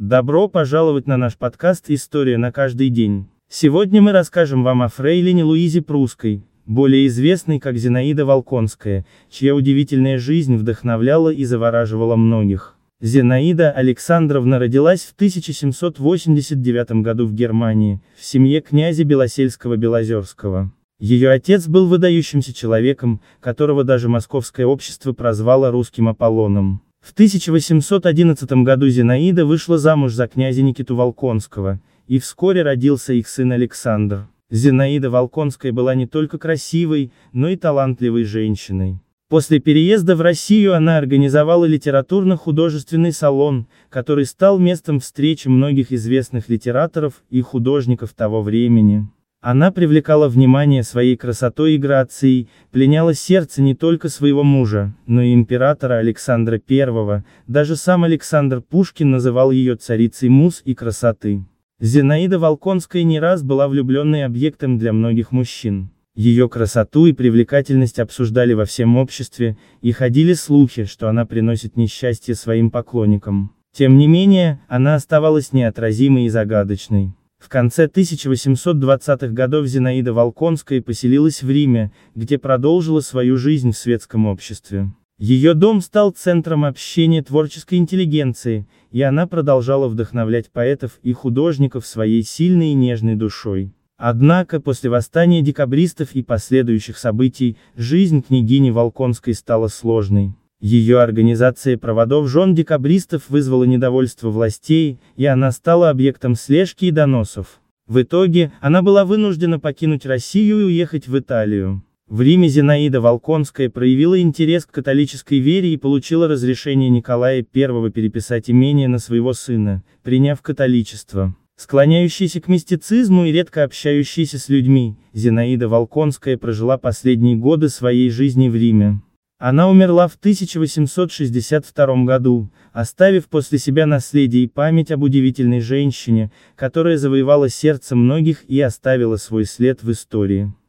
Добро пожаловать на наш подкаст «История на каждый день». Сегодня мы расскажем вам о фрейлине Луизе Прусской, более известной как Зинаида Волконская, чья удивительная жизнь вдохновляла и завораживала многих. Зинаида Александровна родилась в 1789 году в Германии, в семье князя Белосельского-Белозерского. Ее отец был выдающимся человеком, которого даже московское общество прозвало русским Аполлоном. В 1811 году Зинаида вышла замуж за князя Никиту Волконского, и вскоре родился их сын Александр. Зинаида Волконская была не только красивой, но и талантливой женщиной. После переезда в Россию она организовала литературно-художественный салон, который стал местом встречи многих известных литераторов и художников того времени. Она привлекала внимание своей красотой и грацией, пленяла сердце не только своего мужа, но и императора Александра I, даже сам Александр Пушкин называл ее царицей муз и красоты. Зинаида Волконская не раз была влюбленной объектом для многих мужчин. Ее красоту и привлекательность обсуждали во всем обществе, и ходили слухи, что она приносит несчастье своим поклонникам. Тем не менее, она оставалась неотразимой и загадочной. В конце 1820-х годов Зинаида Волконская поселилась в Риме, где продолжила свою жизнь в светском обществе. Ее дом стал центром общения творческой интеллигенции, и она продолжала вдохновлять поэтов и художников своей сильной и нежной душой. Однако, после восстания декабристов и последующих событий, жизнь княгини Волконской стала сложной. Ее организация проводов жен декабристов вызвала недовольство властей, и она стала объектом слежки и доносов. В итоге, она была вынуждена покинуть Россию и уехать в Италию. В Риме Зинаида Волконская проявила интерес к католической вере и получила разрешение Николая I переписать имение на своего сына, приняв католичество. Склоняющаяся к мистицизму и редко общающаяся с людьми, Зинаида Волконская прожила последние годы своей жизни в Риме. Она умерла в 1862 году, оставив после себя наследие и память об удивительной женщине, которая завоевала сердце многих и оставила свой след в истории.